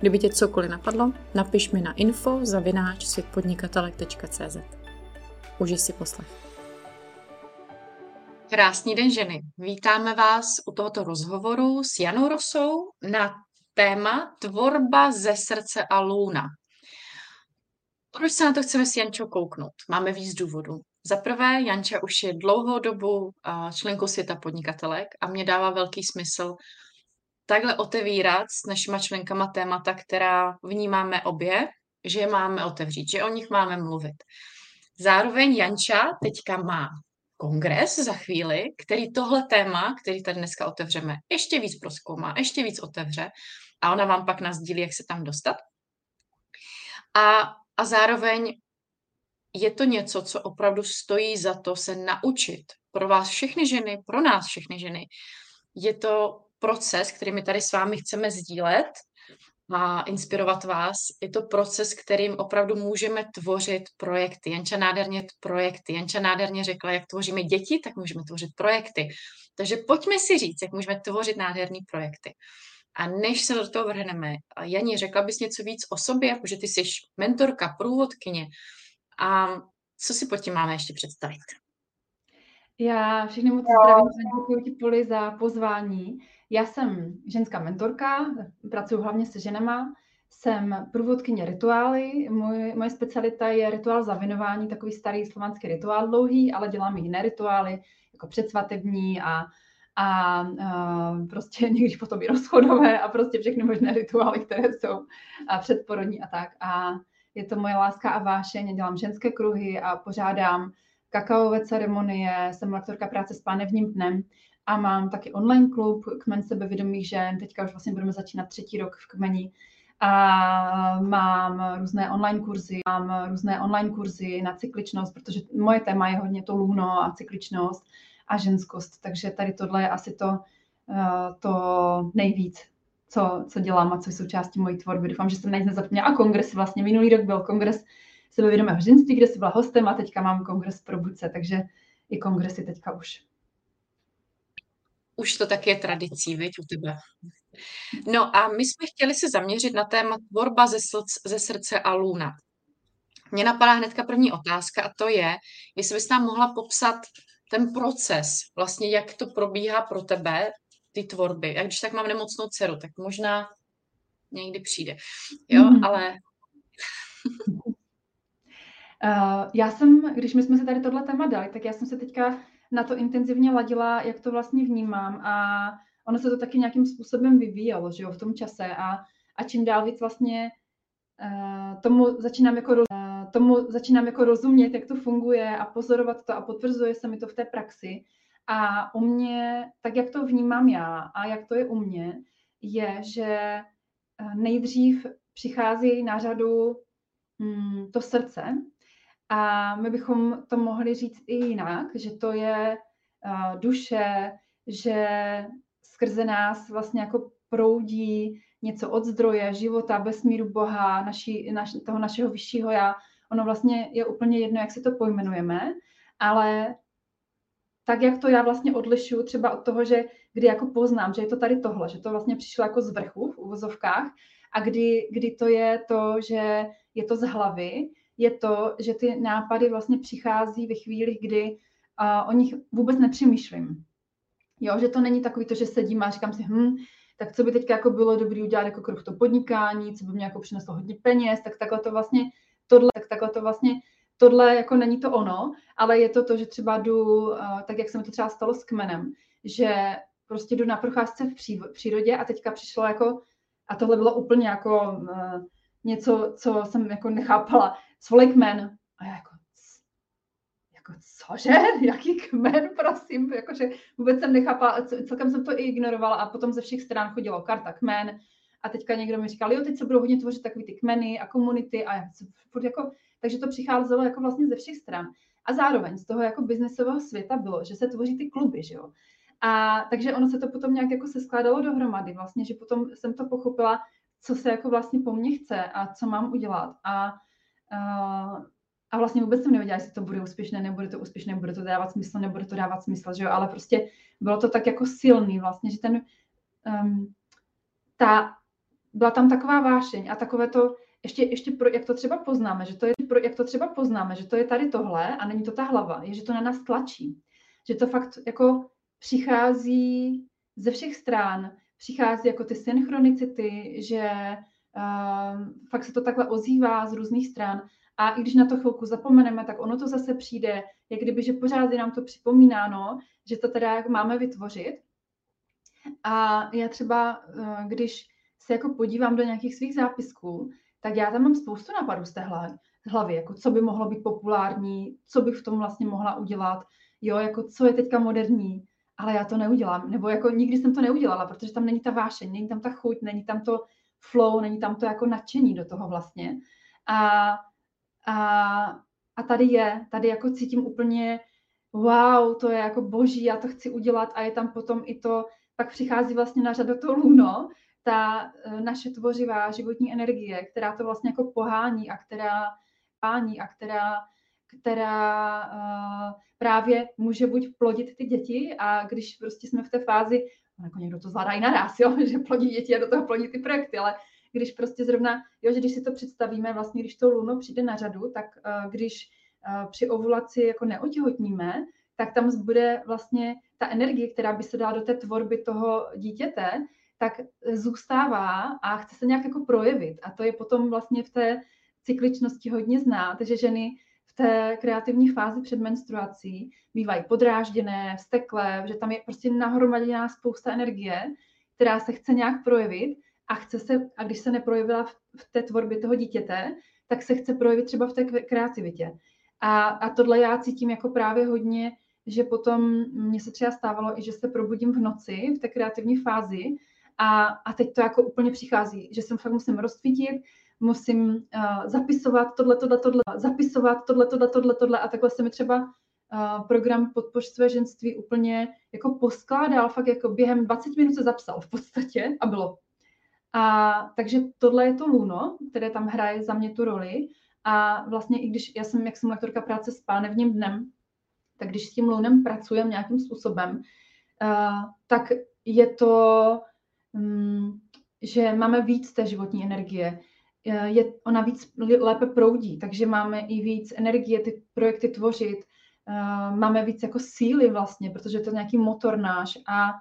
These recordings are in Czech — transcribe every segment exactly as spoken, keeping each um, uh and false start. Kdyby tě cokoliv napadlo, napiš mi na info zavináč svět podnikatelek tečka c z. Užij si poslech. Krásný den, ženy. Vítáme vás u tohoto rozhovoru s Janou Rosou na téma Tvorba ze srdce a lůna. Proč se na to chceme s Jančou kouknout? Máme víc důvodů. Za prvé, Janča už je dlouhou dobu členkou světa podnikatelek a mě dává velký smysl takhle otevírat s našima členkama témata, která vnímáme obě, že je máme otevřít, že o nich máme mluvit. Zároveň Janča teďka má kongres za chvíli, který tohle téma, který tady dneska otevřeme, ještě víc prozkoumá, ještě víc otevře a ona vám pak nasdílí, jak se tam dostat. A, a zároveň je to něco, co opravdu stojí za to se naučit. Pro vás všechny ženy, pro nás všechny ženy. Je to proces, který my tady s vámi chceme sdílet a inspirovat vás. Je to proces, kterým opravdu můžeme tvořit projekty. Janča nádherně projekty. Janča nádherně řekla, jak tvoříme děti, tak můžeme tvořit projekty. Takže pojďme si říct, jak můžeme tvořit nádherný projekty. A než se do toho vrhneme, Jani, řekla bys něco víc o sobě, protože ty jsi mentorka, průvodkyně. A co si pod tím máme ještě představit? Já všechny moc zdravím a děkuji ti, Poli, za pozvání. Já jsem ženská mentorka, pracuji hlavně se ženama, jsem průvodkyně rituály, Moje, moje specialita je rituál zavinování, takový starý slovanský rituál, dlouhý, ale dělám i jiné rituály, jako předsvatební a, a, a prostě někdy potom i rozchodové a prostě všechny možné rituály, které jsou a předporodní a tak. A je to moje láska a vášeň, dělám ženské kruhy a pořádám kakaové ceremonie, jsem lektorka práce s pánevním dnem a mám taky online klub Kmen sebevědomých žen, teďka už vlastně budeme začínat třetí rok v Kmeni. A mám různé online kurzy, mám různé online kurzy na cykličnost, protože moje téma je hodně to lůno a cykličnost a ženskost, takže tady tohle je asi to, to nejvíc. Co, co dělám a co jsou části mojí tvorby. Doufám, že jsem na nic nezapomněla. A kongres vlastně. Minulý rok byl kongres sebevědomého ženství, kde jsem byla hostem a teďka mám kongres pro budce, takže i kongresy teďka už. Už to taky je tradicí, viď, u tebe. No a my jsme chtěli se zaměřit na téma tvorba ze, slc, ze srdce a lůna. Mně napadá hnedka první otázka a to je, jestli bys nám mohla popsat ten proces, vlastně jak to probíhá pro tebe, ty tvorby. Jak když tak mám nemocnou dceru, tak možná někdy přijde. Jo, mm. ale... uh, já jsem, když my jsme se tady tohle téma dali, tak já jsem se teďka na to intenzivně ladila, jak to vlastně vnímám a ono se to taky nějakým způsobem vyvíjelo, že jo, v tom čase a, a čím dál víc vlastně uh, tomu, začínám jako roz, uh, tomu začínám jako rozumět, jak to funguje a pozorovat to a potvrzuje se mi to v té praxi. A u mě, tak jak to vnímám já a jak to je u mě, je, že nejdřív přichází na řadu hmm, to srdce a my bychom to mohli říct i jinak, že to je uh, duše, že skrze nás vlastně jako proudí něco od zdroje, života, vesmíru, Boha, naši, naš, toho našeho vyššího já. Ono vlastně je úplně jedno, jak si to pojmenujeme, ale... tak jak to já vlastně odlišuju třeba od toho, že kdy jako poznám, že je to tady tohle, že to vlastně přišlo jako z vrchu v uvozovkách a kdy, kdy to je to, že je to z hlavy, je to, že ty nápady vlastně přichází ve chvíli, kdy uh, o nich vůbec nepřemýšlím. Jo, že to není takový to, že sedím a říkám si, hm, tak co by teďka jako bylo dobrý udělat jako kruh to podnikání, co by mě jako přineslo hodně peněz, tak takhle to vlastně tohle, tak takhle to vlastně tohle jako není to ono, ale je to to, že třeba jdu, tak jak se mi to třeba stalo s kmenem, že prostě jdu na procházce v přírodě a teďka přišlo jako, a tohle bylo úplně jako něco, co jsem jako nechápala, svolej kmen. A já jako, jako cože? Jaký kmen, prosím? Jakože vůbec jsem nechápala, celkem jsem to i ignorovala a potom ze všech stran chodilo karta kmen A teďka někdo mi říkal, jo, teď se budou hodně tvořit takový ty kmeny a komunity a jako, takže to přicházelo jako vlastně ze všech stran. A zároveň z toho jako biznesového světa bylo, že se tvoří ty kluby, že jo. A takže ono se to potom nějak jako se skládalo dohromady vlastně, že potom jsem to pochopila, co se jako vlastně po mně chce a co mám udělat. A, a, a vlastně vůbec jsem nevěděla, jestli to bude úspěšné, nebude to úspěšné, bude to dávat smysl, nebude to dávat smysl, že jo, ale prostě bylo to tak jako silný vlastně, že ten, um, ta, byla tam taková vášeň a takové to, ještě, ještě pro, jak to třeba poznáme, že to je, pro, jak to třeba poznáme, že to je tady tohle a není to ta hlava, je, že to na nás tlačí, že to fakt jako přichází ze všech stran, přichází jako ty synchronicity, že uh, fakt se to takhle ozývá z různých stran a i když na to chvilku zapomeneme, tak ono to zase přijde, jak kdyby, že pořád je nám to připomínáno, že to teda máme vytvořit. A já třeba, uh, když se jako podívám do nějakých svých zápisků, tak já tam mám spoustu nápadů z té hlavy, jako co by mohlo být populární, co bych v tom vlastně mohla udělat, jo, jako co je teďka moderní, ale já to neudělám, nebo jako nikdy jsem to neudělala, protože tam není ta vášeň, není tam ta chuť, není tam to flow, není tam to jako nadšení do toho vlastně. A, a, a tady je, tady jako cítím úplně, wow, to je jako boží, já to chci udělat a je tam potom i to, pak přichází vlastně na řadu to luno, ta naše tvořivá životní energie, která to vlastně jako pohání a která pání a která, která uh, právě může buď plodit ty děti a když prostě jsme v té fázi, no jako někdo to zvládá i naraz, jo, že plodí děti a do toho plodí ty projekty, ale když prostě zrovna, jo, že když si to představíme, vlastně když to luno přijde na řadu, tak uh, když uh, při ovulaci jako neotěhotníme, tak tam zbude vlastně ta energie, která by se dala do té tvorby toho dítěte, tak zůstává a chce se nějak jako projevit. A to je potom vlastně v té cykličnosti hodně znát, že ženy v té kreativní fázi před menstruací bývají podrážděné, vzteklé, že tam je prostě nahromaděná spousta energie, která se chce nějak projevit a chce se, a když se neprojevila v té tvorbě toho dítěte, tak se chce projevit třeba v té kreativitě. A, a tohle já cítím jako právě hodně, že potom mně se třeba stávalo i, že se probudím v noci v té kreativní fázi. A, a teď to jako úplně přichází, že jsem fakt musím rozsvítit, musím uh, zapisovat tohle, tohle, tohle, zapisovat tohle, tohle, tohle, tohle a takhle se mi třeba uh, program podpořstvé ženství úplně jako poskládal, fakt jako během dvacet minut se zapsal v podstatě a bylo. A takže tohle je to luno, které tam hraje za mě tu roli a vlastně i když já jsem, jak jsem lektorka práce s pánevním dnem, tak když s tím lunem pracujem nějakým způsobem, uh, tak je to... že máme víc té životní energie, je, ona víc lépe proudí, takže máme i víc energie ty projekty tvořit, máme víc jako síly vlastně, protože to je nějaký motor náš a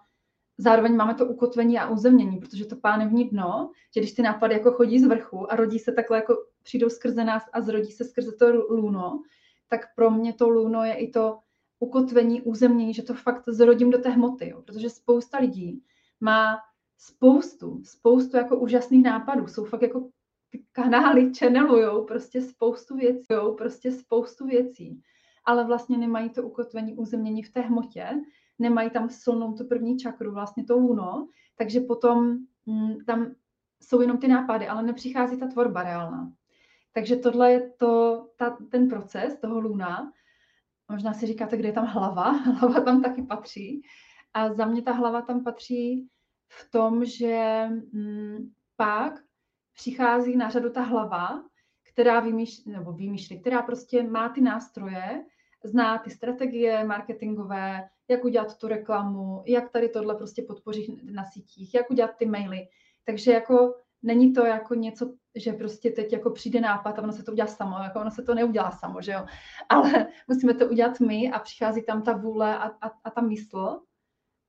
zároveň máme to ukotvení a uzemnění, protože to pánevní dno, že když ty nápady jako chodí z vrchu a rodí se takhle, jako přijdou skrze nás a zrodí se skrze to luno, tak pro mě to luno je i to ukotvení, uzemnění, že to fakt zrodím do té hmoty, jo, protože spousta lidí má spoustu, spoustu jako úžasných nápadů, jsou fakt jako kanály, channelujou prostě spoustu věcí, prostě spoustu věcí, ale vlastně nemají to ukotvení, uzemnění v té hmotě, nemají tam silnou tu první čakru, vlastně to luno, takže potom m, tam jsou jenom ty nápady, ale nepřichází ta tvorba reálná. Takže tohle je to, ta, ten proces toho luna, možná si říkáte, kde je tam hlava, hlava tam taky patří a za mě ta hlava tam patří v tom, že m, pak přichází na řadu ta hlava, která vymýšlí, nebo vymýšlí, která prostě má ty nástroje, zná ty strategie marketingové, jak udělat tu reklamu, jak tady tohle prostě podpořit na sítích, jak udělat ty maily. Takže jako není to jako něco, že prostě teď jako přijde nápad a ono se to udělá samo, jako ono se to neudělá samo, že jo. Ale musíme to udělat my a přichází tam ta vůle a, a, a ta mysl.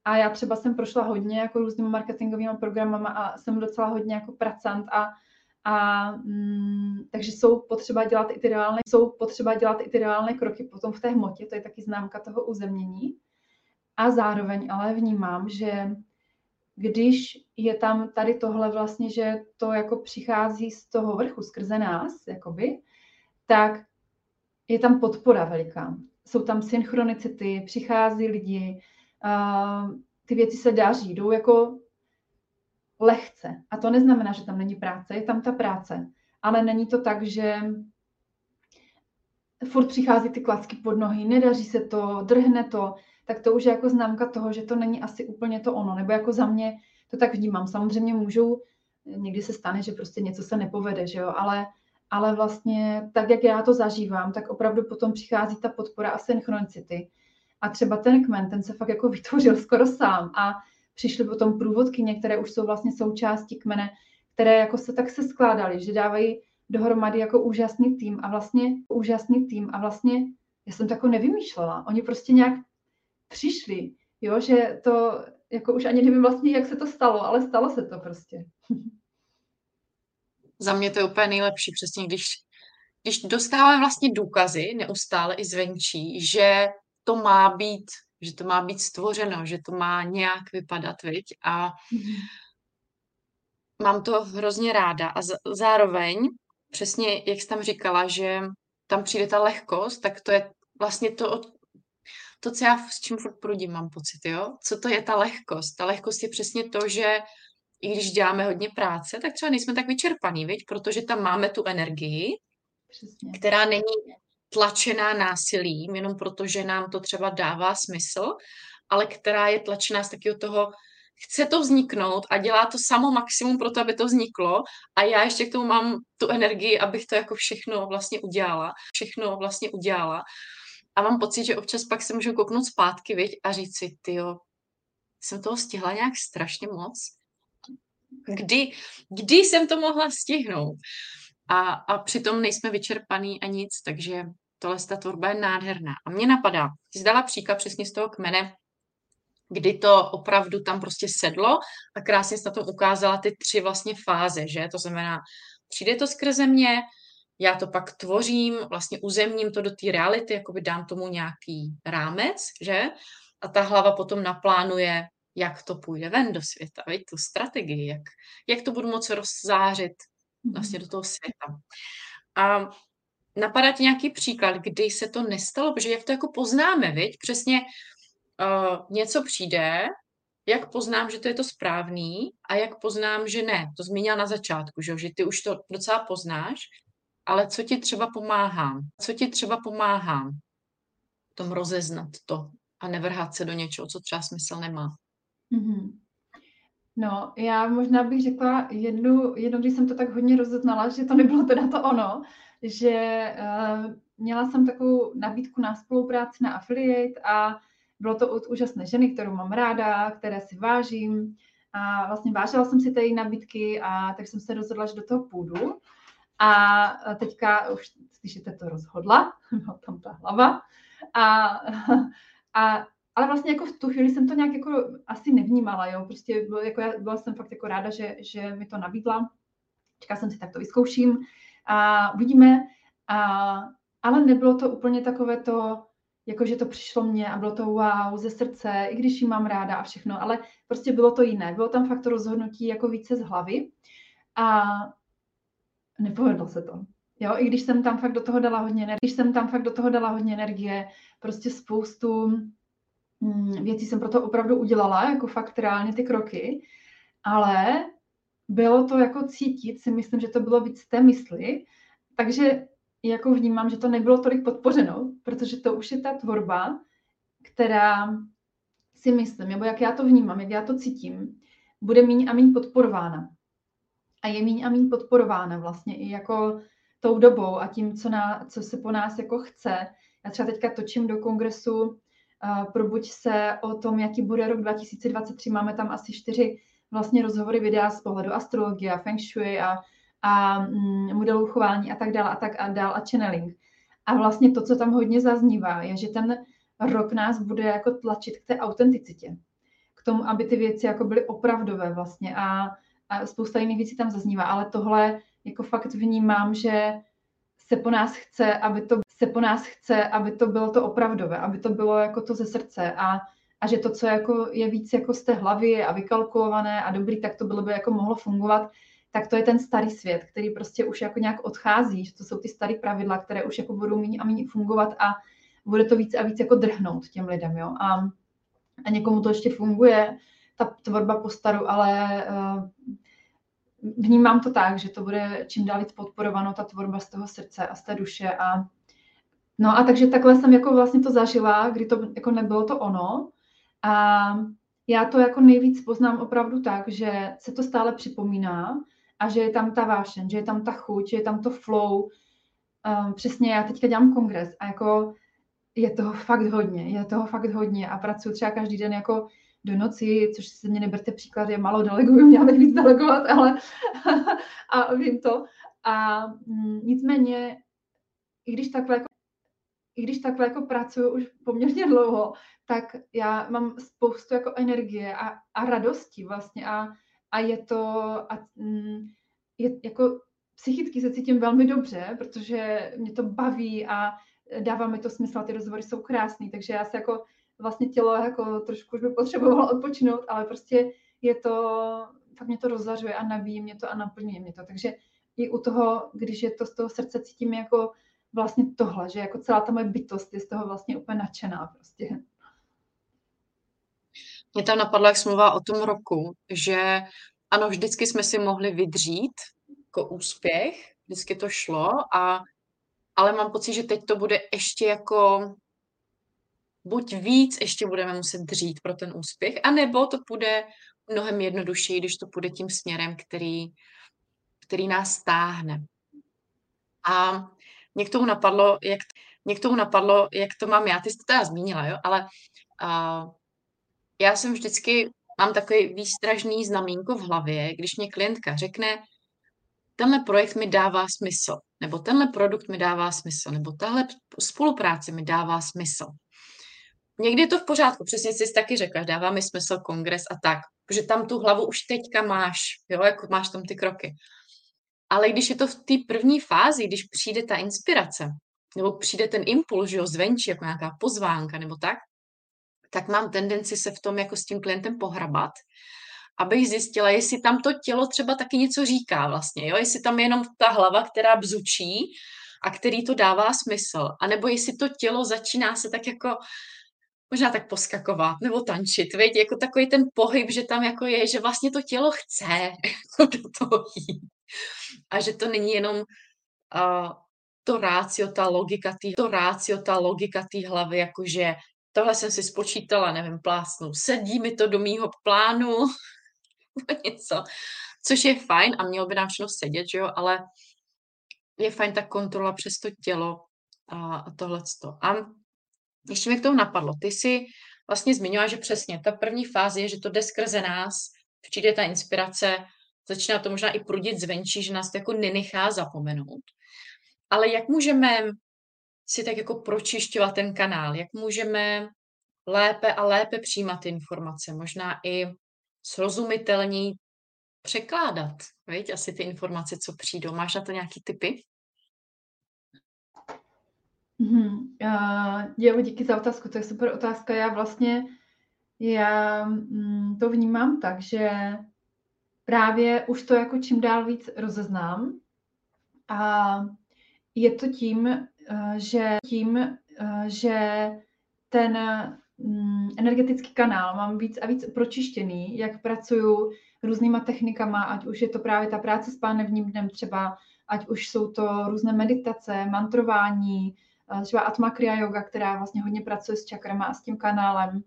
A já třeba jsem prošla hodně jako různými marketingovými programama a jsem docela hodně jako pracant a, a mm, takže jsou potřeba dělat i ty reálné, jsou potřeba dělat i ty reálné kroky potom v té hmotě, to je taky známka toho uzemnění. A zároveň ale vnímám, že když je tam tady tohle vlastně, že to jako přichází z toho vrchu skrze nás, jakoby, tak je tam podpora veliká. Jsou tam synchronicity, přichází lidi, Uh, ty věci se daří, jdou jako lehce. A to neznamená, že tam není práce, je tam ta práce. Ale není to tak, že furt přichází ty klacky pod nohy, nedaří se to, drhne to, tak to už je jako známka toho, že to není asi úplně to ono. Nebo jako za mě to tak vnímám. Samozřejmě můžou, někdy se stane, že prostě něco se nepovede, že jo, ale, ale vlastně tak, jak já to zažívám, tak opravdu potom přichází ta podpora a synchronicity. A třeba ten kmen, ten se fakt jako vytvořil skoro sám a přišly potom průvodky, některé už jsou vlastně součástí kmene, které jako se tak se skládaly, že dávají dohromady jako úžasný tým a vlastně úžasný tým a vlastně já jsem to jako nevymýšlela. Oni prostě nějak přišli, jo, že to jako už ani nevím vlastně, jak se to stalo, ale stalo se to prostě. Za mě to je úplně nejlepší, přesně když, když dostáváme vlastně důkazy neustále i zvenčí, že to má být, že to má být stvořeno, že to má nějak vypadat, viď? A mám to hrozně ráda. A zároveň, přesně jak jsi tam říkala, že tam přijde ta lehkost, tak to je vlastně to, to co já s čím furt prudím, mám pocit, jo? Co to je ta lehkost? Ta lehkost je přesně to, že i když děláme hodně práce, tak třeba nejsme tak vyčerpaní, viď? Protože tam máme tu energii, přesně, která není tlačená násilím, jenom protože nám to třeba dává smysl, ale která je tlačená z takového toho, chce to vzniknout a dělá to samo maximum pro to, aby to vzniklo a já ještě k tomu mám tu energii, abych to jako všechno vlastně udělala, všechno vlastně udělala a mám pocit, že občas pak se můžu kouknout zpátky, viď, a říct si, tyjo, jsem toho stihla nějak strašně moc. Kdy, kdy jsem to mohla stihnout? A, a přitom nejsme vyčerpaný a nic, takže tohle ta tvorba je nádherná. A mě napadá, ty jsi dala příklad přesně z toho kmene, kdy to opravdu tam prostě sedlo a krásně jsi na tom ukázala ty tři vlastně fáze, že? To znamená, přijde to skrze mě, já to pak tvořím, vlastně uzemním to do té reality, jakoby dám tomu nějaký rámec, že? A ta hlava potom naplánuje, jak to půjde ven do světa, viď? Tu strategii, jak, jak to budu moci rozzářit vlastně do toho světa. A napadá ti nějaký příklad, kdy se to nestalo, protože jak to jako poznáme, viď? Přesně uh, něco přijde, jak poznám, že to je to správný a jak poznám, že ne. To zmínila na začátku, že, že ty už to docela poznáš, ale co ti třeba pomáhám? Co ti třeba pomáhám? V tom rozeznat to a nevrhat se do něčeho, co třeba smysl nemá. Mm-hmm. No, já možná bych řekla jednu, jednou, když jsem to tak hodně rozeznala, že to nebylo teda to ono, že uh, měla jsem takovou nabídku na spolupráci na affiliate a bylo to od úžasné ženy, kterou mám ráda, které si vážím a vlastně vážila jsem si té její nabídky a tak jsem se rozhodla, že do toho půjdu a teďka už slyšíte to rozhodla, no tam ta hlava a, a ale vlastně jako v tu chvíli jsem to nějak jako asi nevnímala, jo, prostě bylo, jako já, byla jsem fakt jako ráda, že, že mi to nabídla. Říkala jsem si, tak to vyzkouším a uvidíme, a, ale nebylo to úplně takové to, jako že to přišlo mně a bylo to wow, ze srdce, i když ji mám ráda a všechno, ale prostě bylo to jiné, bylo tam fakt to rozhodnutí jako více z hlavy a nepovedlo se to. Jo, i když jsem tam fakt do toho dala hodně energie, když jsem tam fakt do toho dala hodně energie, prostě spoustu věcí jsem proto opravdu udělala, jako fakt reálně ty kroky, ale bylo to jako cítit, si myslím, že to bylo víc té mysli, takže jako vnímám, že to nebylo tolik podpořeno, protože to už je ta tvorba, která si myslím, nebo jak já to vnímám, jak já to cítím, bude míň a míň podporována. A je míň a míň podporována vlastně i jako tou dobou a tím, co, na, co se po nás jako chce. Já třeba teďka točím do kongresu Uh, probuď se o tom, jaký bude rok dva tisíce dvacet tři. Máme tam asi čtyři vlastně rozhovory, videa z pohledu astrologie a feng shui a, a mm, modelů chování a tak dále a tak a dál a channeling. A vlastně to, co tam hodně zaznívá, je, že ten rok nás bude jako tlačit k té autenticitě. K tomu, aby ty věci jako byly opravdové vlastně a, a spousta jiných věcí tam zaznívá. Ale tohle jako fakt vnímám, že se po nás chce, aby to se po nás chce, aby to bylo to opravdové, aby to bylo jako to ze srdce a, a že to, co jako je víc jako z té hlavy a vykalkulované a dobrý, tak to bylo by jako mohlo fungovat, tak to je ten starý svět, který prostě už jako nějak odchází, že to jsou ty staré pravidla, které už jako budou méně a méně fungovat a bude to víc a víc jako drhnout těm lidem, jo. A, a někomu to ještě funguje, ta tvorba postaru, ale vnímám to tak, že to bude čím dál víc podporovanou ta tvorba z toho srdce a z té duše. A, no a takže takhle jsem jako vlastně to zažila, kdy to jako nebylo to ono. A já to jako nejvíc poznám opravdu tak, že se to stále připomíná a že je tam ta vášeň, že je tam ta chuť, že je tam to flow. Um, přesně, já teďka dělám kongres a jako je toho fakt hodně, je toho fakt hodně a pracuji třeba každý den jako do noci, což se mě neberte příklad, je málo deleguju, měla bych víc delegovat, ale a vím to. A mm, nicméně, i když takhle jako I když takhle jako pracuju už poměrně dlouho, tak já mám spoustu jako energie a, a radosti vlastně a, a je to, a, je, jako psychicky se cítím velmi dobře, protože mě to baví a dává mi to smysl, ty rozhovory jsou krásný, takže já se jako vlastně tělo jako trošku už by potřebovalo odpočinout, ale prostě je to, fakt mě to rozzařuje a nabíjí mě to a naplňuje mě to, takže i u toho, když je to z toho srdce, cítím jako vlastně tohle, že jako celá ta moje bytost je z toho vlastně úplně nadšená prostě. Mě tam napadlo, jak jsi mluvila o tom roku, že ano, vždycky jsme si mohli vydřít jako úspěch, vždycky to šlo, a, ale mám pocit, že teď to bude ještě jako buď víc ještě budeme muset dřít pro ten úspěch, anebo to bude mnohem jednodušší, když to bude tím směrem, který, který nás táhne. A Mě k tomu napadlo, jak, mě k tomu napadlo, jak to mám já, ty jsi to teda zmínila, jo? Ale uh, já jsem vždycky, mám takový výstražný znamínko v hlavě, když mě klientka řekne, tenhle projekt mi dává smysl, nebo tenhle produkt mi dává smysl, nebo tahle spolupráce mi dává smysl. Někdy je to v pořádku, přesně jsi taky řekla, dává mi smysl kongres a tak, protože tam tu hlavu už teďka máš, jo? Jako máš tam ty kroky. Ale když je to v té první fázi, když přijde ta inspirace, nebo přijde ten impuls, že jo, zvenčí, jako nějaká pozvánka nebo tak, tak mám tendenci se v tom jako s tím klientem pohrabat, abych zjistila, jestli tam to tělo třeba taky něco říká vlastně, jo? Jestli tam je jenom ta hlava, která bzučí a který to dává smysl, anebo jestli to tělo začíná se tak jako možná tak poskakovat nebo tančit, viď? Jako takový ten pohyb, že tam jako je, že vlastně to tělo chce do toho jít. A že to není jenom uh, to rácio, ta logika tý, to rácio, ta logika tý hlavy, jakože tohle jsem si spočítala, nevím, plásnu, sedí mi to do mýho plánu, něco, což je fajn a mělo by nám všechno sedět, že jo, ale je fajn ta kontrola přes to tělo a, a tohleto. A ještě mi k tomu napadlo, ty jsi vlastně zmiňovala, že přesně, ta první fáze je, že to jde skrze nás, přijde ta inspirace, začíná to možná i prudit zvenčí, že nás to jako nenechá zapomenout. Ale jak můžeme si tak jako pročišťovat ten kanál? Jak můžeme lépe a lépe přijímat informace? Možná i srozumitelněji překládat, viď? Asi ty informace, co přijdou. Máš na to nějaký tipy? Mm, uh, díky za otázku, to je super otázka. Já vlastně já mm, to vnímám tak, že právě už to jako čím dál víc rozeznám a je to tím, že, tím, že ten energetický kanál mám víc a víc pročištěný, jak pracuju různýma technikama, ať už je to právě ta práce s pánevním dnem třeba, ať už jsou to různé meditace, mantrování, třeba atmakriya yoga, která vlastně hodně pracuje s čakrama a s tím kanálem,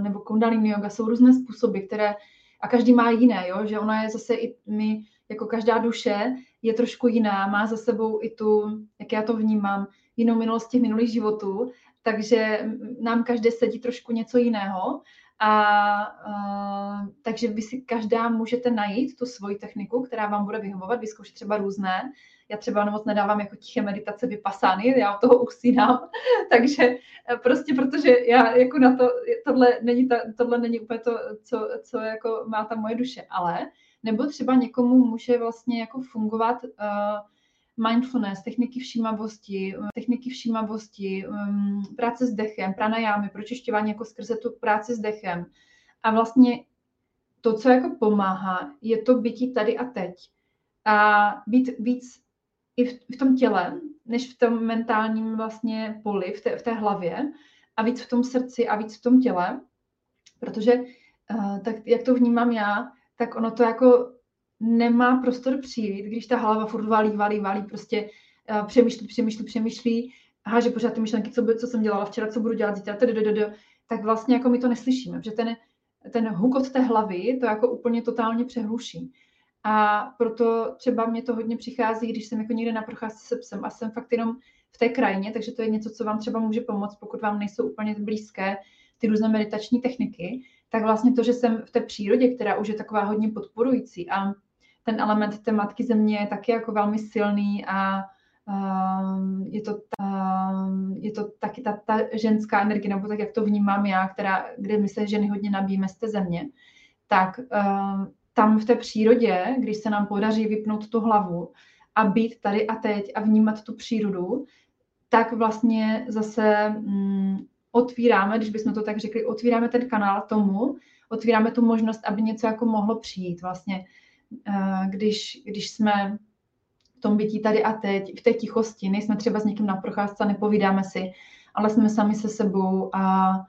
nebo kundalini yoga, jsou různé způsoby, které a každý má jiné, jo? Že ona je zase i my, jako každá duše, je trošku jiná, má za sebou i tu, jak já to vnímám, jinou minulost těch minulých životů, takže nám každé sedí trošku něco jiného. A, a takže vy si každá můžete najít tu svoji techniku, která vám bude vyhovovat, vyzkoušet třeba různé. Já třeba moc nedávám jako tiché meditace vypasány, já toho usínám, takže prostě protože já jako na to, tohle není, ta, tohle není úplně to, co, co jako má ta moje duše, ale nebo třeba někomu může vlastně jako fungovat uh, mindfulness, techniky všímavosti, techniky všímavosti, um, práce s dechem, pranajámy, pročišťování jako skrze tu práci s dechem. A vlastně to, co jako pomáhá, je to bytí tady a teď. A být víc i v, v tom těle, než v tom mentálním vlastně poli, v té, v té hlavě, a víc v tom srdci a víc v tom těle, protože uh, tak jak to vnímám já, tak ono to jako nemá prostor přijít, když ta hlava furt valí, valí, valí, prostě uh, přemýšlí, přemýšlí, přemýšlí, aha, že pořád ty myšlenky, co, co jsem dělala včera, co budu dělat zítra, tak vlastně jako my to neslyšíme, protože ten, ten hukot té hlavy to jako úplně totálně přehluší. A proto třeba mě to hodně přichází, když jsem jako někde na procházce se psem a jsem fakt jenom v té krajině, takže to je něco, co vám třeba může pomoct, pokud vám nejsou úplně blízké ty různé meditační techniky, tak vlastně to, že jsem v té přírodě, která už je taková hodně podporující a ten element té matky země je taky jako velmi silný a um, je to, ta, je to taky ta, ta ženská energie, nebo tak, jak to vnímám já, která, kde my se ženy hodně nabíjíme z té země, tak um, tam v té přírodě, když se nám podaří vypnout tu hlavu a být tady a teď a vnímat tu přírodu, tak vlastně zase mm, otvíráme, když bychom to tak řekli, otvíráme ten kanál tomu, otvíráme tu možnost, aby něco jako mohlo přijít. Vlastně, když, když jsme v tom bytí tady a teď, v té tichosti, nejsme třeba s někým na procházce, nepovídáme si, ale jsme sami se sebou a, a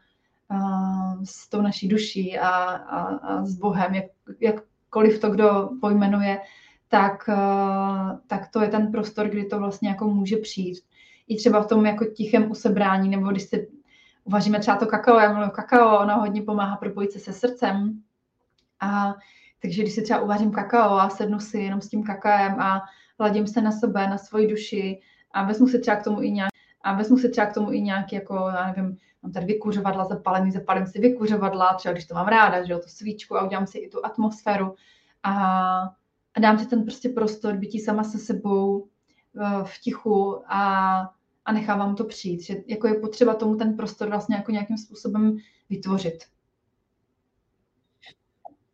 s tou naší duší a, a, a s Bohem, jak, jakkoliv to kdo pojmenuje, tak, tak to je ten prostor, kdy to vlastně jako může přijít. I třeba v tom jako tichém usebrání, nebo když se uvaříme třeba to kakao, já mluvím kakao, ono hodně pomáhá propojit se se srdcem. A takže když si třeba uvařím kakao a sednu si jenom s tím kakaem a hladím se na sebe, na svoji duši a vezmu si třeba k tomu i nějak, a vezmu si třeba k tomu i nějaký, jako, já nevím, mám tady vykuřovadla zapalený, zapalím si vykuřovadla, třeba když to mám ráda, že jo, tu svíčku a udělám si i tu atmosféru a a dám si ten prostě prostor bytí sama se sebou v tichu a, a nechávám to přijít. Že jako je potřeba tomu ten prostor vlastně jako nějakým způsobem vytvořit.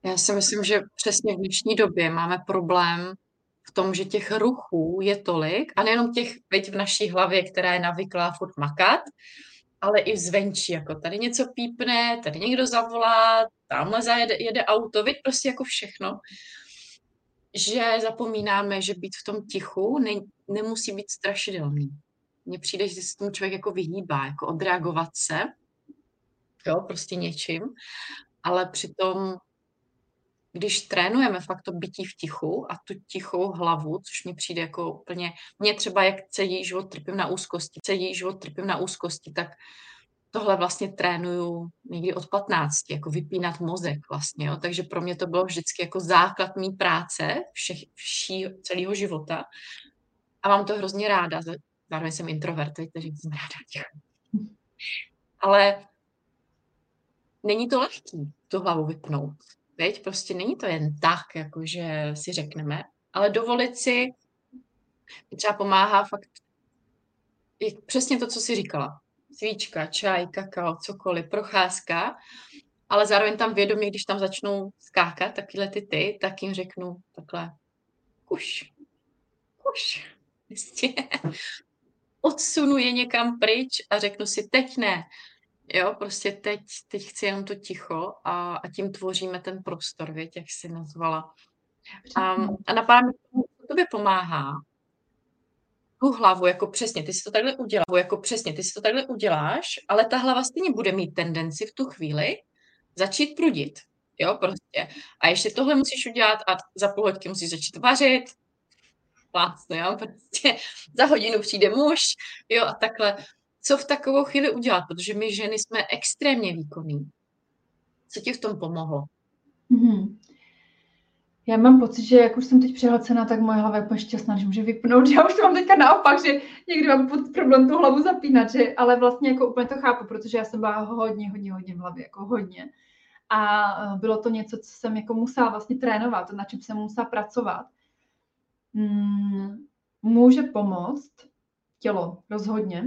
Já si myslím, že přesně v dnešní době máme problém v tom, že těch ruchů je tolik a nejenom těch, veď v naší hlavě, která je navyklá furt makat, ale i zvenčí, jako tady něco pípne, tady někdo zavolá, tamhle zajede, jede auto, veď prostě jako všechno. Že zapomínáme, že být v tom tichu ne, nemusí být strašidelný. Mně přijde, že se tomu člověk jako vyhýbá, jako odreagovat se, jo, prostě něčím, ale přitom, když trénujeme fakt to bytí v tichu a tu tichou hlavu, což mně přijde jako úplně, mně třeba jak celý život trpím na úzkosti, celý život trpím na úzkosti, tak tohle vlastně trénuju někdy od patnácti, jako vypínat mozek vlastně, jo. Takže pro mě to bylo vždycky jako základ mý práce všech, vší, celého života. A mám to hrozně ráda. Zároveň jsem introvert, takže jsem ráda. Ale není to lehký, tu hlavu vypnout, veď? Prostě není to jen tak, jakože si řekneme, ale dovolit si třeba pomáhá fakt přesně to, co jsi říkala. Svíčka, čaj, kakao, cokoliv, procházka, ale zároveň tam vědomě, když tam začnou skákat takhle ty ty, tak jim řeknu takhle kuš, kuš, jistě. Odsunu je někam pryč a řeknu si teď ne. Jo, prostě teď, teď chci jenom to ticho a, a tím tvoříme ten prostor, věď, jak jsi nazvala. A, a na pár minut tobě pomáhá hlavu, jako přesně, ty si to takhle uděláš, jako přesně, ty si to takhle uděláš, ale ta hlava stejně bude mít tendenci v tu chvíli začít prudit, jo, prostě. A ještě tohle musíš udělat a za půl hoďky musíš začít vařit, vlastně, jo, prostě za hodinu přijde muž, jo, a takhle. Co v takovou chvíli udělat, protože my ženy jsme extrémně výkonný. Co ti v tom pomohlo? Mm-hmm. Já mám pocit, že jak už jsem teď přehlcená, tak moje hlava je úplně šťastná, že může vypnout. Já už to mám teďka naopak, že někdy mám problém tu hlavu zapínat, že, ale vlastně jako úplně to chápu, protože já jsem byla hodně, hodně, hodně v hlavě, jako hodně. A bylo to něco, co jsem jako musela vlastně trénovat, na čem jsem musela pracovat. Může pomoct tělo, rozhodně,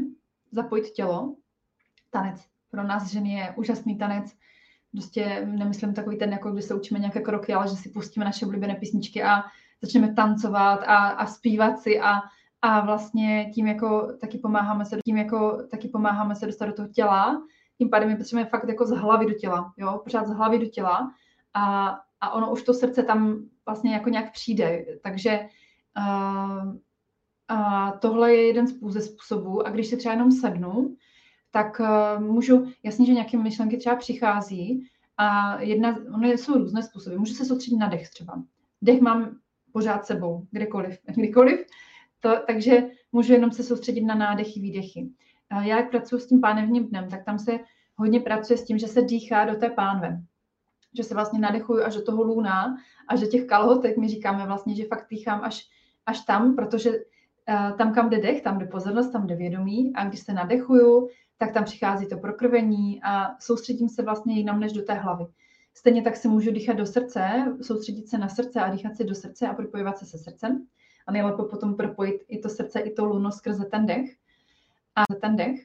zapojit tělo, tanec. Pro nás ženy je úžasný tanec. Prostě nemyslím takový ten, jako když se učíme nějaké kroky, ale že si pustíme naše oblíbené písničky a začneme tancovat a, a zpívat si a, a vlastně tím jako taky pomáháme se tím jako taky pomáháme se dostat do toho těla. Tím pádem je potřebujeme fakt jako z hlavy do těla, jo, pořád z hlavy do těla a, a ono už to srdce tam vlastně jako nějak přijde, takže uh, uh, tohle je jeden ze způsobů a když si třeba jenom sednu, tak můžu, jasně, že nějaké myšlenky třeba přichází, A jedna, ono jsou různé způsoby. Můžu se soustředit na dech třeba. Dech mám pořád sebou, kdekoliv, kdykoliv. To, takže můžu jenom se soustředit na nádechy, výdechy. A já, jak pracuji s tím pánevním dnem, tak tam se hodně pracuje s tím, že se dýchá do té pánve. Že se vlastně nadechuju až do toho lůna a že těch kalhotek, my říkáme vlastně, že fakt dýchám až, až tam, protože uh, tam, kam jde dech, tam jde pozornost, tam jde vědomí a když se nadechuju, tak tam přichází to prokrvení a soustředím se vlastně jinam než do té hlavy. Stejně tak se můžu dýchat do srdce, soustředit se na srdce a dýchat se do srdce a propojovat se se srdcem. A nejlépe potom propojit i to srdce, i to luno skrze ten dech. A ten dech.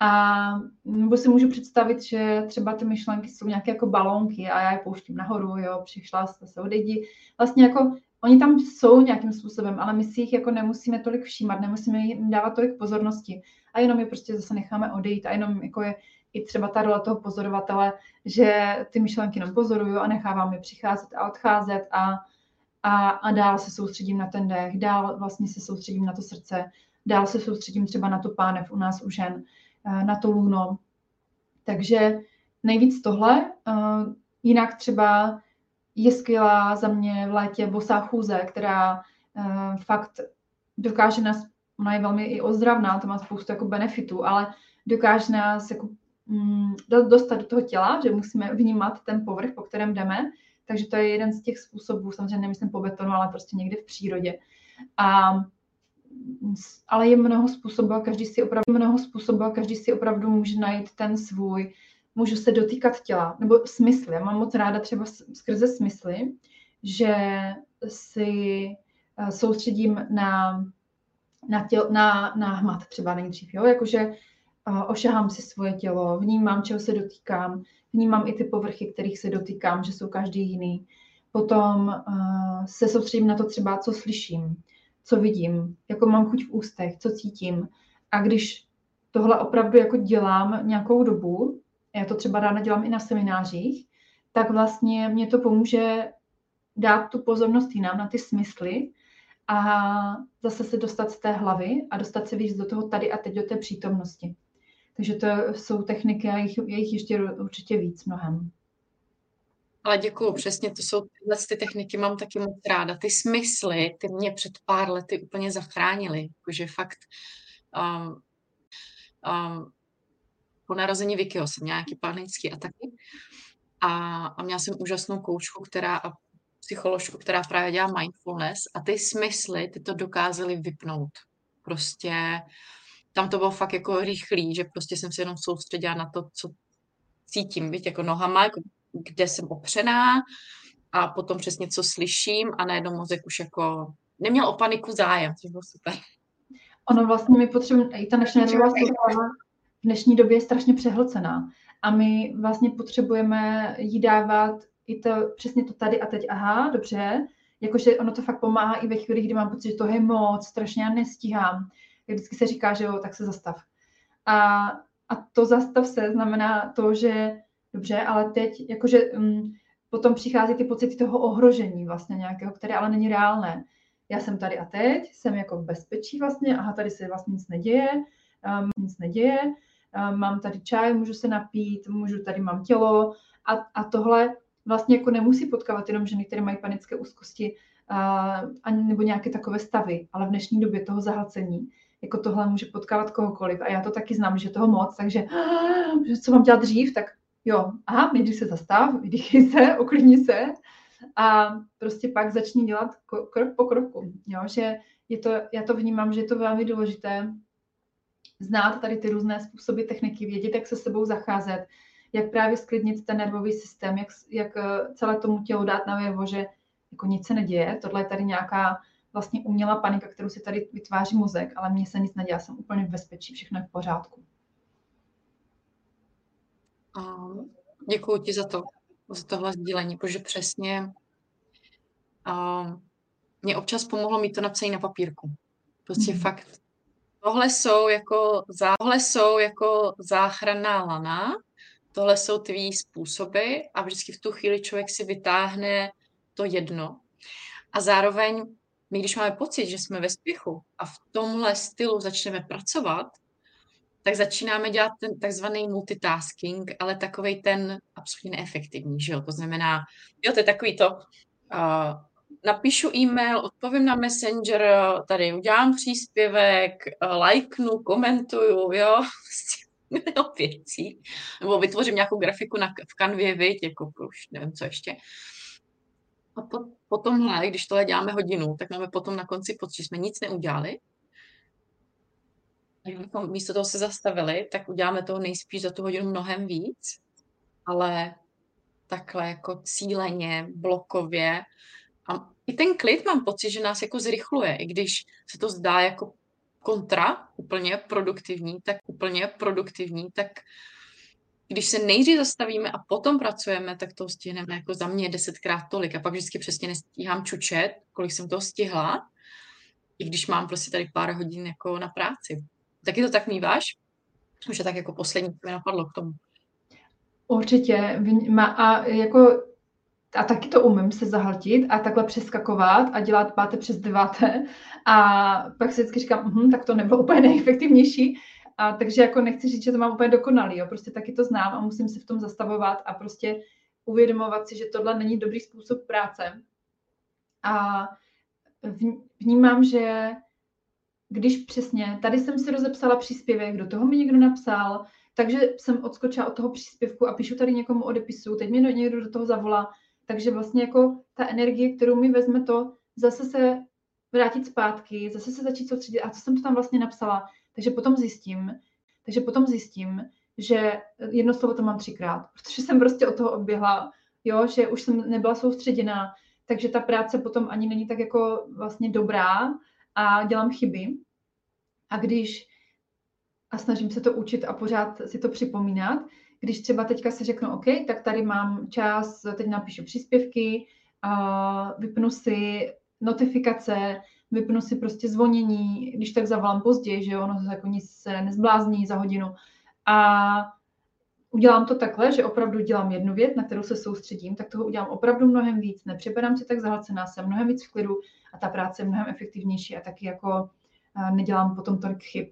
A nebo si můžu představit, že třeba ty myšlenky jsou nějaké jako balónky a já je pouštím nahoru, jo, přišla se odejdi. Vlastně jako oni tam jsou nějakým způsobem, ale my si jich jako nemusíme tolik všímat, nemusíme jim dávat tolik pozornosti. A jenom je prostě zase necháme odejít a jenom jako je i třeba ta role toho pozorovatele, že ty myšlenky jenom pozoruju a nechávám je přicházet a odcházet a, a, a dál se soustředím na ten dech, dál vlastně se soustředím na to srdce, dál se soustředím třeba na tu pánev u nás u žen, na to lůno. Takže nejvíc tohle, jinak třeba je skvělá za mě v létě bosá chůze, která fakt dokáže nás, ona je velmi i ozdravná, to má spoustu jako benefitů, ale dokáže nás jako dostat do toho těla, že musíme vnímat ten povrch, po kterém jdeme, takže to je jeden z těch způsobů, samozřejmě nemyslím po betonu, ale prostě někde v přírodě. A ale je mnoho způsobů a každý si opravdu mnoho způsobů a každý si opravdu může najít ten svůj, můžu se dotýkat těla, nebo smysly. Já mám moc ráda třeba skrze smysly, že si soustředím na, na, těl, na, na hmat třeba nejdřív, jo? Jakože ošahám si svoje tělo, vnímám, čeho se dotýkám, vnímám i ty povrchy, kterých se dotýkám, že jsou každý jiný. Potom uh, se soustředím na to třeba, co slyším, co vidím, jako mám chuť v ústech, co cítím. A když tohle opravdu jako dělám nějakou dobu, já to třeba ráda dělám i na seminářích, tak vlastně mě to pomůže dát tu pozornost jinam na ty smysly a zase se dostat z té hlavy a dostat se víc do toho tady a teď, do té přítomnosti. Takže to jsou techniky a jejich, jejich ještě určitě víc mnohem. Ale děkuju, přesně, to jsou tyhle ty techniky, mám taky moc ráda. Ty smysly, ty mě před pár lety úplně zachránily, jakože fakt um, um, po narození Vikyho jsem měla nějaký panický ataky a, a měla jsem úžasnou koučku, která a psycholožku, která právě dělá mindfulness a ty smysly, ty to dokázaly vypnout. Prostě tam to bylo fakt jako rychlý, že prostě jsem se jenom soustředila na to, co cítím, víte, jako nohama, jako kde jsem opřená a potom přesně co slyším a najednou mozek už jako neměl o paniku zájem, což bylo super. Ono vlastně my potřebujeme, i ta naše nervová souprava v dnešní době je strašně přehlcená a my vlastně potřebujeme jí dávat i to, přesně to tady a teď, aha, dobře, jakože ono to fakt pomáhá i ve chvíli, kdy mám pocit, že to je moc, strašně já nestíhám. Vždycky se říká, že jo, tak se zastav. A, a to zastav se znamená to, že dobře, ale teď jakože um, potom přichází ty pocity toho ohrožení vlastně nějakého, které ale není reálné. Já jsem tady a teď, jsem jako v bezpečí vlastně, aha, tady se vlastně nic neděje, um, nic neděje, um, mám tady čaj, můžu se napít, můžu, tady mám tělo a, a tohle vlastně jako nemusí potkávat jenom ženy, které mají panické úzkosti uh, ani, nebo nějaké takové stavy, ale v dnešní době toho zahlcení. Jako tohle může potkávat kohokoliv a já to taky znám, že toho moc, takže co mám dělat dřív, tak jo, aha, nejdřív se zastav, vydýchej se, uklidni se a prostě pak začni dělat krok po kroku, jo, že je to, já to vnímám, že je to velmi důležité znát tady ty různé způsoby techniky, vědět, jak se sebou zacházet, jak právě sklidnit ten nervový systém, jak, jak celé tomu tělu dát najevo, že jako nic se neděje, tohle je tady nějaká vlastně umělá panika, kterou si tady vytváří mozek, ale mně se nic neděje, jsem úplně v bezpečí, všechno je v pořádku. Um, děkuju ti za to, za tohle sdílení, protože přesně um, mě občas pomohlo mít to napsané na papírku. Prostě mm. fakt, tohle jsou jako, tohle jsou jako záchranná lana, tohle jsou tvý způsoby a vždycky v tu chvíli člověk si vytáhne to jedno. A zároveň my, když máme pocit, že jsme ve spěchu a v tomhle stylu začneme pracovat, tak začínáme dělat ten takzvaný multitasking, ale takovej ten absolutně neefektivní, že jo, to znamená, jo, to je takový to, uh, napíšu e-mail, odpovím na Messenger, tady udělám příspěvek, uh, lajknu, komentuju, jo, mnoho věcí, nebo vytvořím nějakou grafiku na, v Canvě, viď, jako už nevím, co ještě. A po, potomhle, když tohle děláme hodinu, tak máme potom na konci pocit, že jsme nic neudělali. A kdybychom místo toho se zastavili, tak uděláme toho nejspíš za tu hodinu mnohem víc, ale takhle jako cíleně, blokově. A i ten klid mám pocit, že nás jako zrychluje, i když se to zdá jako kontra, úplně produktivní, tak úplně produktivní, tak když se nejdřív zastavíme a potom pracujeme, tak toho stihneme jako za mě desetkrát tolik. A pak vždycky přesně nestíhám čučet, kolik jsem toho stihla, i když mám prostě tady pár hodin jako na práci. Taky to tak mýváš? Už je tak jako poslední, co mi napadlo k tomu. Určitě. A jako... A taky to umím se zahltit a takhle přeskakovat a dělat páté přes deváté. A pak si vždycky říkám, hm, tak to nebylo úplně nejefektivnější. A takže jako nechci říct, že to mám úplně dokonalý. Jo. Prostě taky to znám a musím se v tom zastavovat a prostě uvědomovat si, že tohle není dobrý způsob práce. A vnímám, že když přesně, tady jsem si rozepsala příspěvek, do toho mi někdo napsal, takže jsem odskočila od toho příspěvku a píšu tady někomu odepisu, teď mě někdo do toho zavolá. Takže vlastně jako ta energie, kterou mi vezme to, zase se vrátit zpátky, zase se začít soustředit, a co jsem to tam vlastně napsala. Takže potom zjistím, takže potom zjistím, že jedno slovo to mám třikrát, protože jsem prostě od toho odběhla, jo, že už jsem nebyla soustředěná, takže ta práce potom ani není tak jako vlastně dobrá a dělám chyby. A když, a snažím se to učit a pořád si to připomínat, když třeba teďka se řeknu, OK, tak tady mám čas, teď napíšu příspěvky, vypnu si notifikace, vypnu si prostě zvonění, když tak zavolám později, že ono jako nic se nezblázní za hodinu. A udělám to takhle, že opravdu dělám jednu věc, na kterou se soustředím, tak toho udělám opravdu mnohem víc, nepřipadám si tak zahlcená, jsem mnohem víc v klidu a ta práce je mnohem efektivnější a taky jako nedělám potom tolik chyb.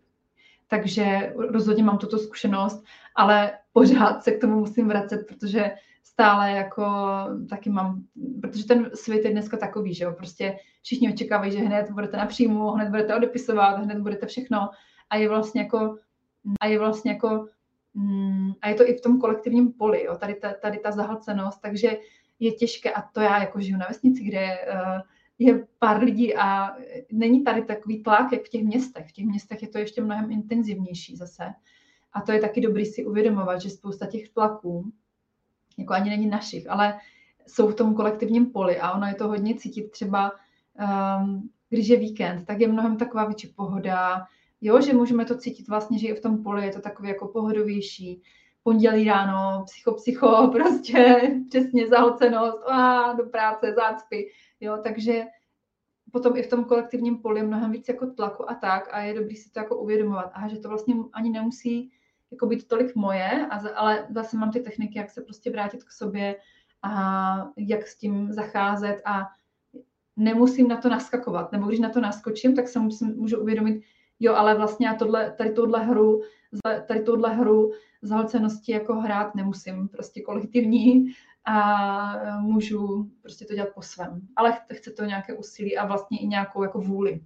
Takže rozhodně mám tuto zkušenost, ale pořád se k tomu musím vracet, protože stále jako taky mám, protože ten svět je dneska takový, že jo, prostě všichni očekávají, že hned budete na příjmu, hned budete odepisovat, hned budete všechno a je vlastně jako, a je vlastně jako, a je to i v tom kolektivním poli, jo, tady ta, tady ta zahlcenost, takže je těžké a to já jako žiju na vesnici, kde je pár lidí a není tady takový tlak, jak v těch městech. V těch městech je to ještě mnohem intenzivnější zase. A to je taky dobrý si uvědomovat, že spousta těch tlaků, jako ani není našich, ale jsou v tom kolektivním poli a ono je to hodně cítit třeba, um, když je víkend, tak je mnohem taková větší pohoda. Jo, že můžeme to cítit vlastně, že i v tom poli je to takový jako pohodovější. Pondělí ráno, psycho, psycho, prostě přesně zahlcenost, a do práce, zácpy. Jo, takže potom i v tom kolektivním poli je mnohem víc jako tlaku a tak a je dobrý si to jako uvědomovat. Aha, že to vlastně ani nemusí jako být tolik moje, a za, ale zase mám ty techniky, jak se prostě vrátit k sobě a jak s tím zacházet a nemusím na to naskakovat. Nebo když na to naskočím, tak se musím, můžu uvědomit, jo, ale vlastně já tohle, tady touhle hru, tady touhle hru zahlcenosti jako hrát nemusím, prostě kolektivní a můžu prostě to dělat po svém. Ale chce to nějaké úsilí a vlastně i nějakou jako vůli.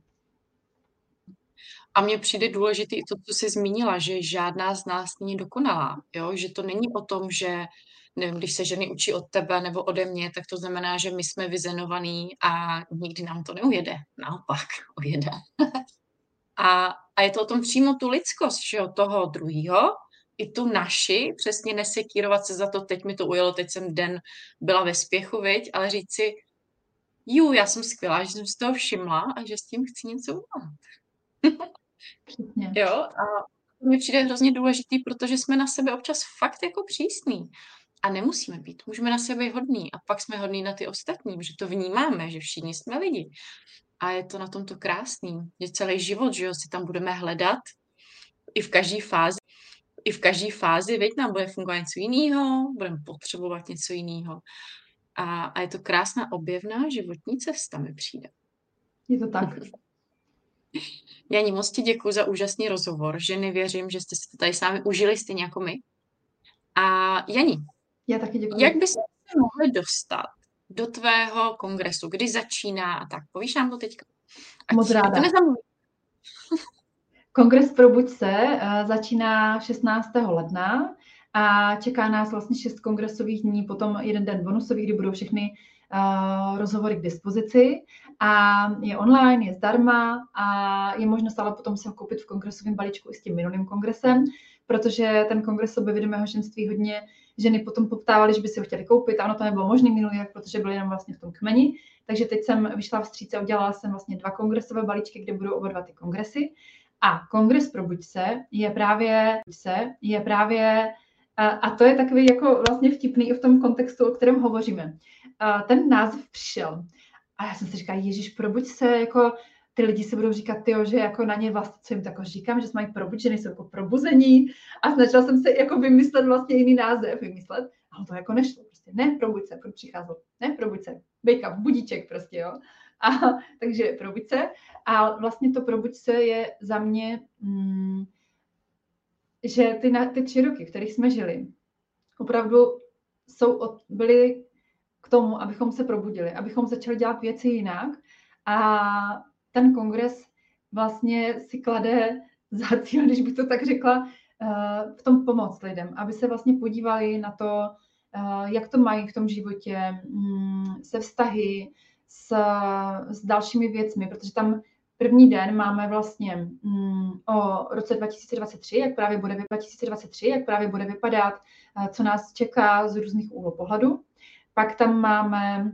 A mně přijde důležité i to, co jsi zmínila, že žádná z nás není dokonalá, jo? Že to není o tom, že nevím, když se ženy učí od tebe nebo ode mě, tak to znamená, že my jsme vyzenovaní a nikdy nám to neujede. Naopak, ujede. A, a je to o tom přímo tu lidskost, že od toho druhého, i tu naši, přesně nesekírovat se za to, teď mi to ujelo, teď jsem den byla ve spěchu, viď, ale říct si, ju, já jsem skvělá, že jsem si toho všimla a že s tím chci něco udělat. Jo, a to mi přijde hrozně důležitý, protože jsme na sebe občas fakt jako přísný. A nemusíme být, můžeme na sebe hodný a pak jsme hodný na ty ostatní, že to vnímáme, že všichni jsme lidi. A je to na tom to krásný, že celý život, že jo, si tam budeme hledat i v každé fázi. I v každé fázi, viď, nám bude fungovat něco jiného, budeme potřebovat něco jiného. A, a je to krásná objevná životní cesta, mi přijde. Je to tak. Janí, moc ti děkuji za úžasný rozhovor. Ženy, věřím, že jste si to tady sami užili, stejně jako my. A Janí, já taky děkuji. Jak bys se mohli dostat do tvého kongresu? Kdy začíná a tak? Povíš nám to teďka? Ať moc ráda. To Kongres Probuď se začíná šestnáctého ledna a čeká nás vlastně šest kongresových dní, potom jeden den bonusový, kdy budou všechny uh, rozhovory k dispozici a je online, je zdarma a je možnost ale potom si ho koupit v kongresovém balíčku i s tím minulým kongresem, protože ten kongres oběvědomého ženství hodně ženy potom poptávaly, že by si ho chtěli koupit a ono to nebylo možné minulý, protože byly jenom vlastně v tom kmeni. Takže teď jsem vyšla vstříc a udělala jsem vlastně dva kongresové balíčky, kde budou oba dva ty kongresy. A kongres Probuď se je právě, se, je právě a, a to je takový jako vlastně vtipný i v tom kontextu, o kterém hovoříme. A ten název přišel a já jsem si říkala, Ježíš, probuď se, jako ty lidi si budou říkat, tyjo, že jako na ně vlastně, co jim tako říkám, že se mají probudit, že nejsou jako probuzení a snažila jsem se jako vymyslet vlastně jiný název, vymyslet, ale to jako nešlo, prostě ne, probuď se, proč přicházel, ne, probuď se, wake up, budíček prostě, jo. A, takže probuď se. A vlastně to probuď se je za mě, mm, že ty, na, ty tři roky, v kterých jsme žili, opravdu jsou od, byly k tomu, abychom se probudili, abychom začali dělat věci jinak. A ten kongres vlastně si klade za cíl, když bych to tak řekla, v tom pomoct lidem, aby se vlastně podívali na to, jak to mají v tom životě, se vztahy, S, s dalšími věcmi, protože tam první den máme vlastně mm, o roce dva tisíce dvacet tři, jak právě bude dva tisíce dvacet tři, jak právě bude vypadat, co nás čeká z různých úhlů pohledu. Pak tam máme,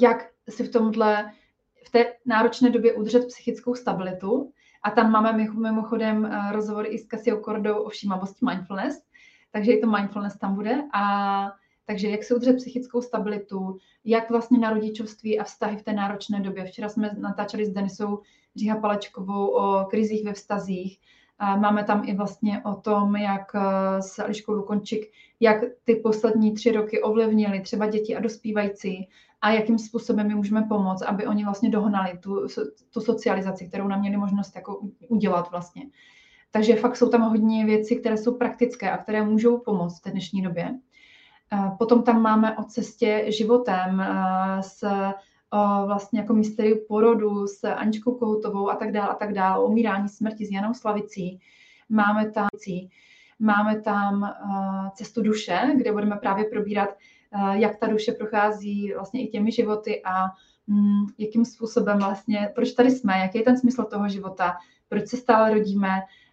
jak si v tomhle v té náročné době udržet psychickou stabilitu. A tam máme mimochodem rozhovor i s Casio Kordou o všímavosti mindfulness, takže i to mindfulness tam bude. A takže jak se udržet psychickou stabilitu, jak vlastně na rodičovství a vztahy v té náročné době. Včera jsme natáčeli s Denisou Dříha Palačkovou o krizích ve vztazích. Máme tam i vlastně o tom, jak s Aličkou Lukončik, jak ty poslední tři roky ovlivnily třeba děti a dospívající a jakým způsobem jim můžeme pomoct, aby oni vlastně dohnali tu, tu socializaci, kterou nám měli možnost jako udělat vlastně. Takže fakt jsou tam hodně věci, které jsou praktické a které můžou pomoct v té dnešní době. Potom tam máme o cestě životem, s, o vlastně jako mysteriu porodu s Aničkou Koutovou a tak dále a tak dále, umírání smrti s Janou Slavicí. Máme tam, máme tam cestu duše, kde budeme právě probírat, jak ta duše prochází vlastně i těmi životy a hm, jakým způsobem vlastně, proč tady jsme, jaký je ten smysl toho života, proč se stále rodíme,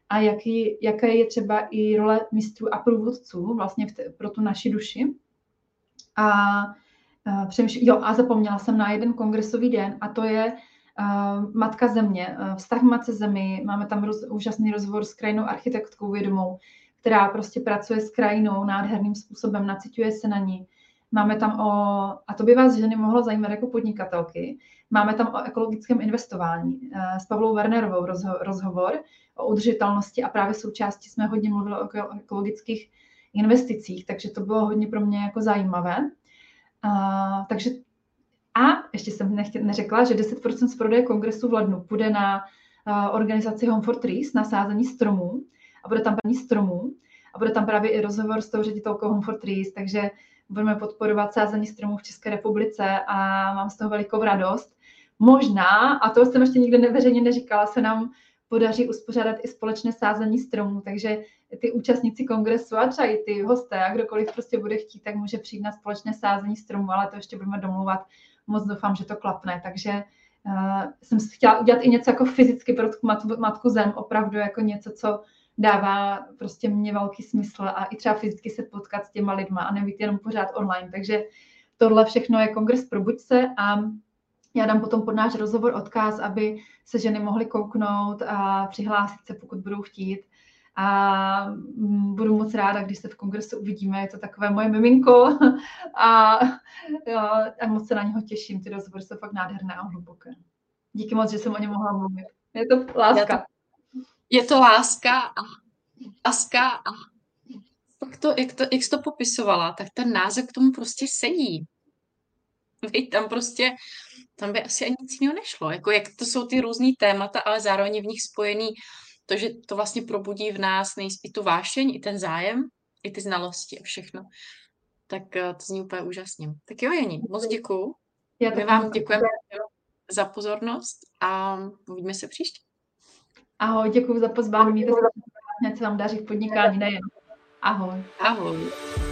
a jaký, jaká je třeba i role mistrů a průvodců vlastně v te, pro tu naši duši. A, a, přemýšl, jo, a zapomněla jsem na jeden kongresový den, a to je a, Matka Země, a vztah Matce Zemi. Máme tam roz, úžasný rozhovor s krajinnou architektkou vědomou, která prostě pracuje s krajinou nádherným způsobem, naciťuje se na ní. Máme tam o, a to by vás ženy mohlo zajímat jako podnikatelky, máme tam o ekologickém investování. S Pavlou Wernerovou rozho- rozhovor o udržitelnosti a právě součástí jsme hodně mluvili o ekologických investicích, takže to bylo hodně pro mě jako zajímavé. A, takže, a ještě jsem nechtě, neřekla, že deset procent z prodeje kongresu v lednu půjde na a, organizaci Home for Trees, na sázení stromů a bude tam paní stromů a bude tam právě i rozhovor s tou ředitelkou Home for Trees, takže budeme podporovat sázení stromů v České republice a mám z toho velikou radost. Možná, a to jsem ještě nikde neveřejně neříkala, se nám podaří uspořádat i společné sázení stromů, takže ty účastníci kongresu a třeba i ty hosté a kdokoliv prostě bude chtít, tak může přijít na společné sázení stromů, ale to ještě budeme domlouvat. Moc doufám, že to klapne, takže uh, jsem chtěla udělat i něco jako fyzicky pro matku, matku zem, opravdu jako něco, co dává prostě mě velký smysl a i třeba fyzicky se potkat s těma lidma a nebýt jenom pořád online. Takže tohle všechno je kongres Probuď se a já dám potom pod náš rozhovor odkaz, aby se ženy mohly kouknout a přihlásit se, pokud budou chtít. A budu moc ráda, když se v kongresu uvidíme, je to takové moje miminko a, jo, a moc se na něho těším, ty rozhovory jsou fakt nádherné a hluboké. Díky moc, že jsem o něm mohla mluvit. Je to láska. Je to láska a láska a tak to, jak, to, jak jsi to popisovala, tak ten název k tomu prostě sedí. Víte, tam prostě tam by asi ani nic jiného nešlo. Jako, jak to jsou ty různý témata, ale zároveň je v nich spojený to, že to vlastně probudí v nás nejspíš i tu vášeň, i ten zájem, i ty znalosti a všechno. Tak to zní úplně úžasně. Tak jo, Jani, moc děkuju. My vám děkujeme za pozornost a uvidíme se příště. Ahoj, děkuju za pozvání. Mějte se, ať se vám daří v podnikání. Nejen. Ahoj. Ahoj.